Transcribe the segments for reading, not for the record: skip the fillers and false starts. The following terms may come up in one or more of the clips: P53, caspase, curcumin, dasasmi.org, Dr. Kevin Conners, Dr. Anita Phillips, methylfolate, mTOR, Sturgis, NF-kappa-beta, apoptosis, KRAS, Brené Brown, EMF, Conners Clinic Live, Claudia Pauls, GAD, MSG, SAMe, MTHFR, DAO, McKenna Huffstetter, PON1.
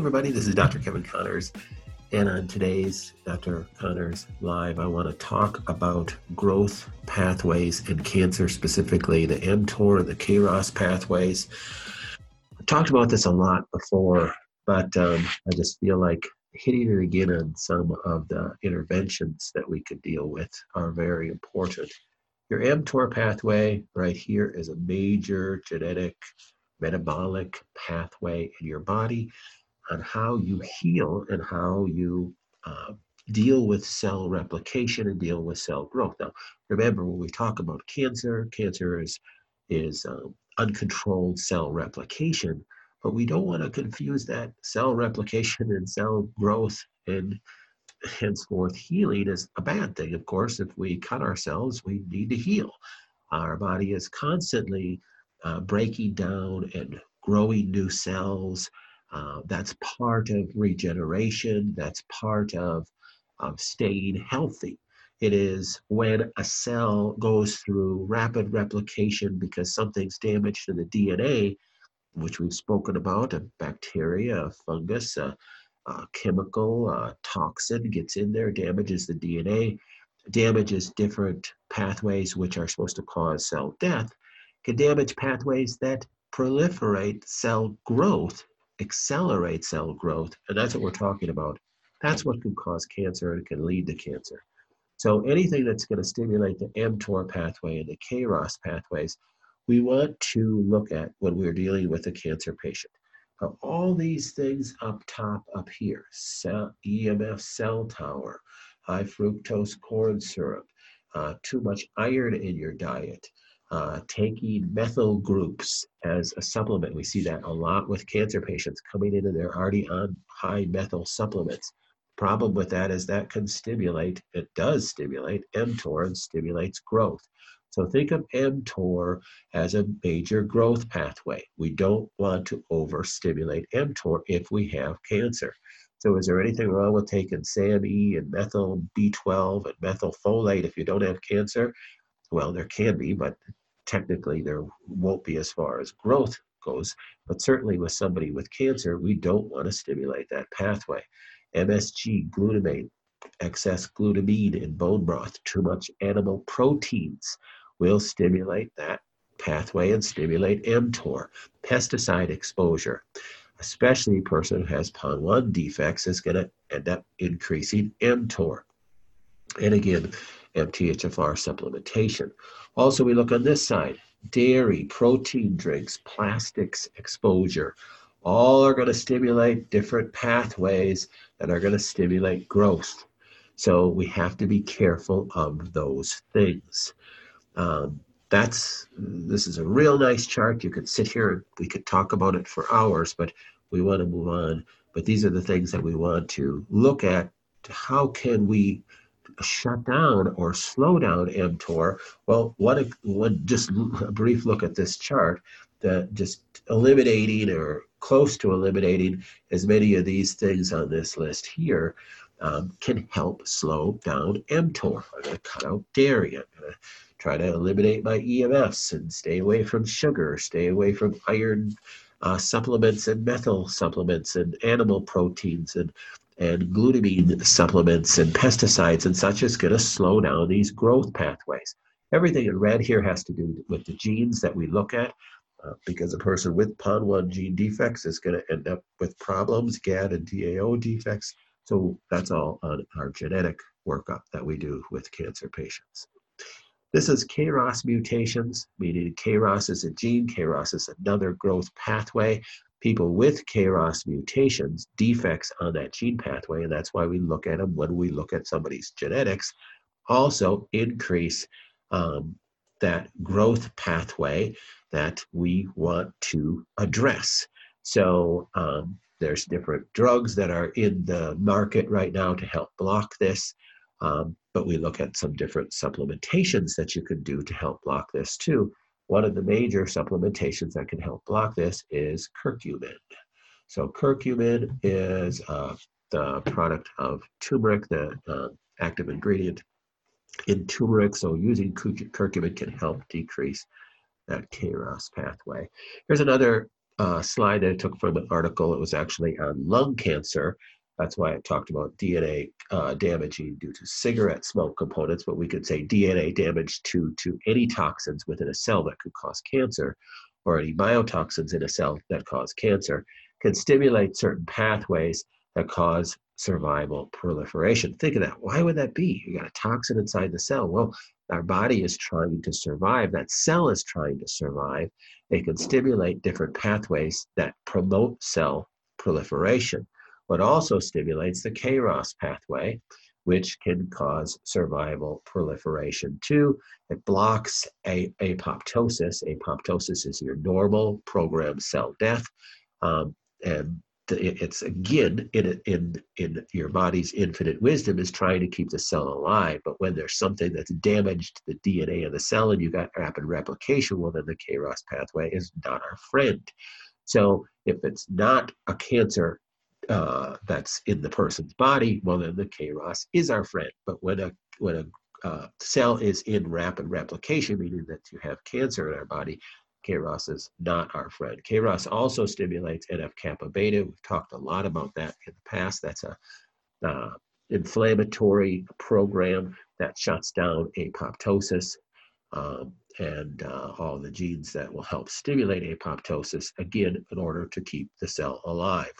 everybody. This is Dr. Kevin Conners, and on today's Dr. Conners Live, I want to talk about growth pathways and cancer, specifically the mTOR and the KRAS pathways. I've talked about this a lot before, but I just feel like hitting it again on some of the interventions that we could deal with are very important. Your mTOR pathway right here is a major genetic metabolic pathway in your body on how you heal and how you deal with cell replication and deal with cell growth. Now, remember, when we talk about cancer, cancer is uncontrolled cell replication, but we don't want to confuse that cell replication and cell growth and henceforth healing is a bad thing. Of course, if we cut ourselves, we need to heal. Our body is constantly breaking down and growing new cells. That's part of regeneration. That's part of staying healthy. It is when a cell goes through rapid replication because something's damaged in the DNA, which we've spoken about, a bacteria, a fungus, a chemical, a toxin gets in there, damages the DNA, damages different pathways which are supposed to cause cell death, can damage pathways that proliferate cell growth, accelerate cell growth, and that's what we're talking about. That's what can cause cancer and can lead to cancer. So anything that's going to stimulate the mTOR pathway and the KRAS pathways, we want to look at when we're dealing with a cancer patient. Now, all these things up top, up here, cell, EMF cell tower, high fructose corn syrup, too much iron in your diet, taking methyl groups as a supplement. We see that a lot with cancer patients coming in and they're already on high methyl supplements. Problem with that is that can stimulate, it does stimulate mTOR and stimulates growth. So think of mTOR as a major growth pathway. We don't want to overstimulate mTOR if we have cancer. So is there anything wrong with taking SAMe and methyl B12 and methylfolate if you don't have cancer? Well, there can be, but technically there won't be as far as growth goes. But certainly with somebody with cancer, we don't want to stimulate that pathway. MSG, glutamate, excess glutamine in bone broth, too much animal proteins will stimulate that pathway and stimulate mTOR. Pesticide exposure, especially a person who has PON1 defects, is going to end up increasing mTOR. And again, MTHFR supplementation. Also, we look on this side, dairy, protein drinks, plastics exposure, all are going to stimulate different pathways that are going to stimulate growth. So we have to be careful of those things. This is a real nice chart. You could sit here and we could talk about it for hours, but we want to move on. But these are the things that we want to look at. How can we shut down or slow down mTOR? Well, just a brief look at this chart, that just eliminating or close to eliminating as many of these things on this list here can help slow down mTOR. I'm going to cut out dairy. I'm going to try to eliminate my EMFs and stay away from sugar, stay away from iron supplements and methyl supplements and animal proteins and glutamine supplements and pesticides and such. Is going to slow down these growth pathways. Everything in red here has to do with the genes that we look at, because a person with PON1 gene defects is going to end up with problems, GAD and DAO defects. So that's all on our genetic workup that we do with cancer patients. This is KRAS mutations, meaning KRAS is a gene, KRAS is another growth pathway. People with KRAS mutations, defects on that gene pathway, and that's why we look at them when we look at somebody's genetics, also increase that growth pathway that we want to address. So there's different drugs that are in the market right now to help block this, but we look at some different supplementations that you could do to help block this too. One of the major supplementations that can help block this is curcumin. So curcumin is the product of turmeric, the active ingredient in turmeric. So using curcumin can help decrease that KRAS pathway. Here's another slide that I took for the article. It was actually on lung cancer. That's why I talked about DNA damaging due to cigarette smoke components, but we could say DNA damage to any toxins within a cell that could cause cancer, or any biotoxins in a cell that cause cancer, can stimulate certain pathways that cause survival proliferation. Think of that. Why would that be? You got a toxin inside the cell. Well, our body is trying to survive. That cell is trying to survive. It can stimulate different pathways that promote cell proliferation, but also stimulates the KRAS pathway, which can cause survival proliferation too. It blocks apoptosis. Apoptosis is your normal programmed cell death. And it's again, in your body's infinite wisdom, is trying to keep the cell alive. But when there's something that's damaged the DNA of the cell and you got rapid replication, well then the KRAS pathway is not our friend. So if it's not a cancer that's in the person's body, well then the KRAS is our friend. But when a cell is in rapid replication, meaning that you have cancer in our body, KRAS is not our friend. KRAS also stimulates NF-kappa-beta. We've talked a lot about that in the past. That's an inflammatory program that shuts down apoptosis and all the genes that will help stimulate apoptosis, again, in order to keep the cell alive.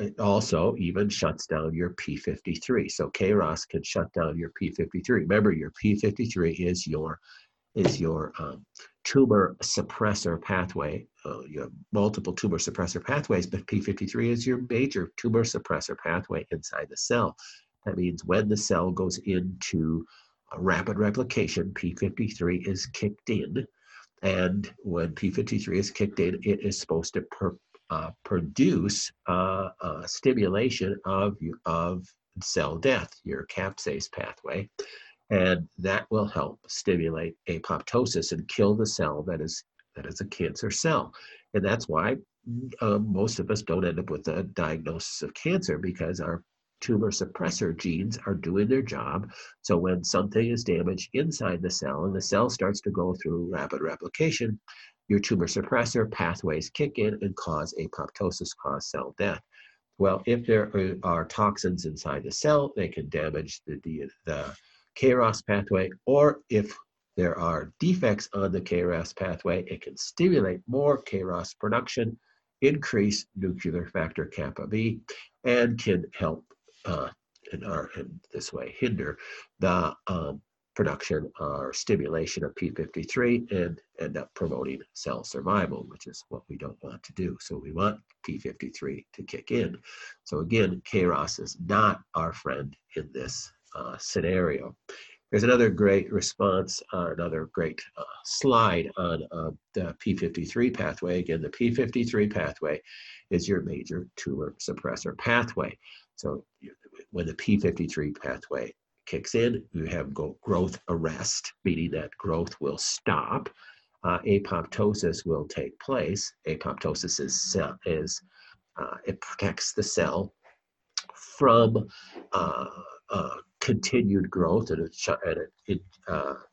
It also even shuts down your P53. So KRAS can shut down your P53. Remember, your P53 is your tumor suppressor pathway. You have multiple tumor suppressor pathways, but P53 is your major tumor suppressor pathway inside the cell. That means when the cell goes into a rapid replication, P53 is kicked in. And when P53 is kicked in, it is supposed to produce stimulation of cell death, your caspase pathway. And that will help stimulate apoptosis and kill the cell that is a cancer cell. And that's why most of us don't end up with a diagnosis of cancer, because our tumor suppressor genes are doing their job. So when something is damaged inside the cell and the cell starts to go through rapid replication, your tumor suppressor pathways kick in and cause apoptosis, cause cell death. Well, if there are toxins inside the cell, they can damage the KRAS pathway, or if there are defects on the KRAS pathway, it can stimulate more KRAS production, increase nuclear factor kappa B, and can help in this way hinder the production or stimulation of P53 and end up promoting cell survival, which is what we don't want to do. So we want P53 to kick in. So again, KRAS is not our friend in this scenario. There's another great response, another great slide on the P53 pathway. Again, the P53 pathway is your major tumor suppressor pathway. So when the P53 pathway kicks in, you have growth arrest, meaning that growth will stop. Apoptosis will take place. Apoptosis is it protects the cell from continued growth, and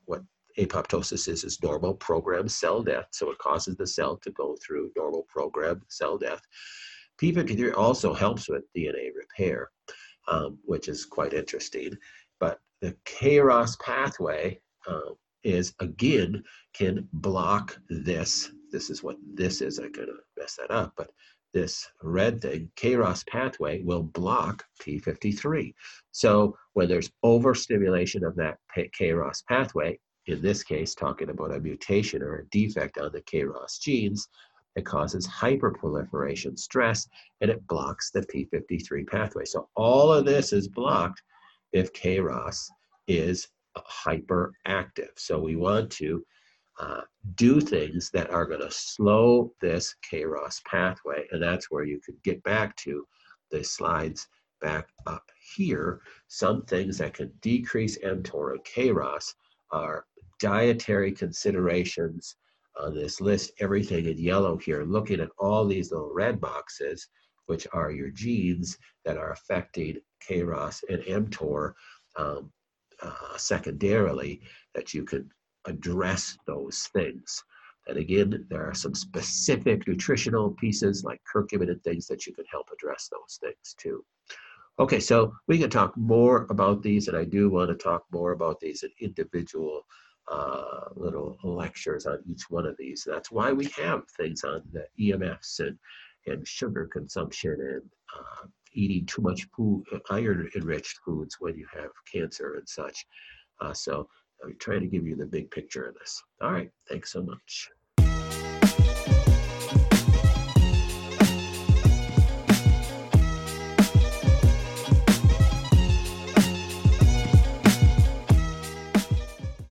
what apoptosis is normal programmed cell death. So it causes the cell to go through normal programmed cell death. P53 also helps with DNA repair, which is quite interesting. But the KRAS pathway can block this. This is what this is. I'm gonna mess that up, but this red thing, KRAS pathway, will block P53. So when there's overstimulation of that KRAS pathway, in this case talking about a mutation or a defect on the KRAS genes, it causes hyperproliferation stress and it blocks the P53 pathway. So all of this is blocked if KRAS is hyperactive. So we want to do things that are going to slow this KRAS pathway. And that's where you could get back to the slides back up here. Some things that can decrease mTOR and KRAS are dietary considerations. On this list, everything in yellow here, looking at all these little red boxes, which are your genes that are affecting KRAS and mTOR secondarily, that you could address those things. And again, there are some specific nutritional pieces like curcumin and things that you can help address those things too. Okay, so we can talk more about these, and I do want to talk more about these in individual little lectures on each one of these. That's why we have things on the EMFs and sugar consumption and eating too much food, iron-enriched foods when you have cancer and such. So I'm trying to give you the big picture of this. All right, thanks so much.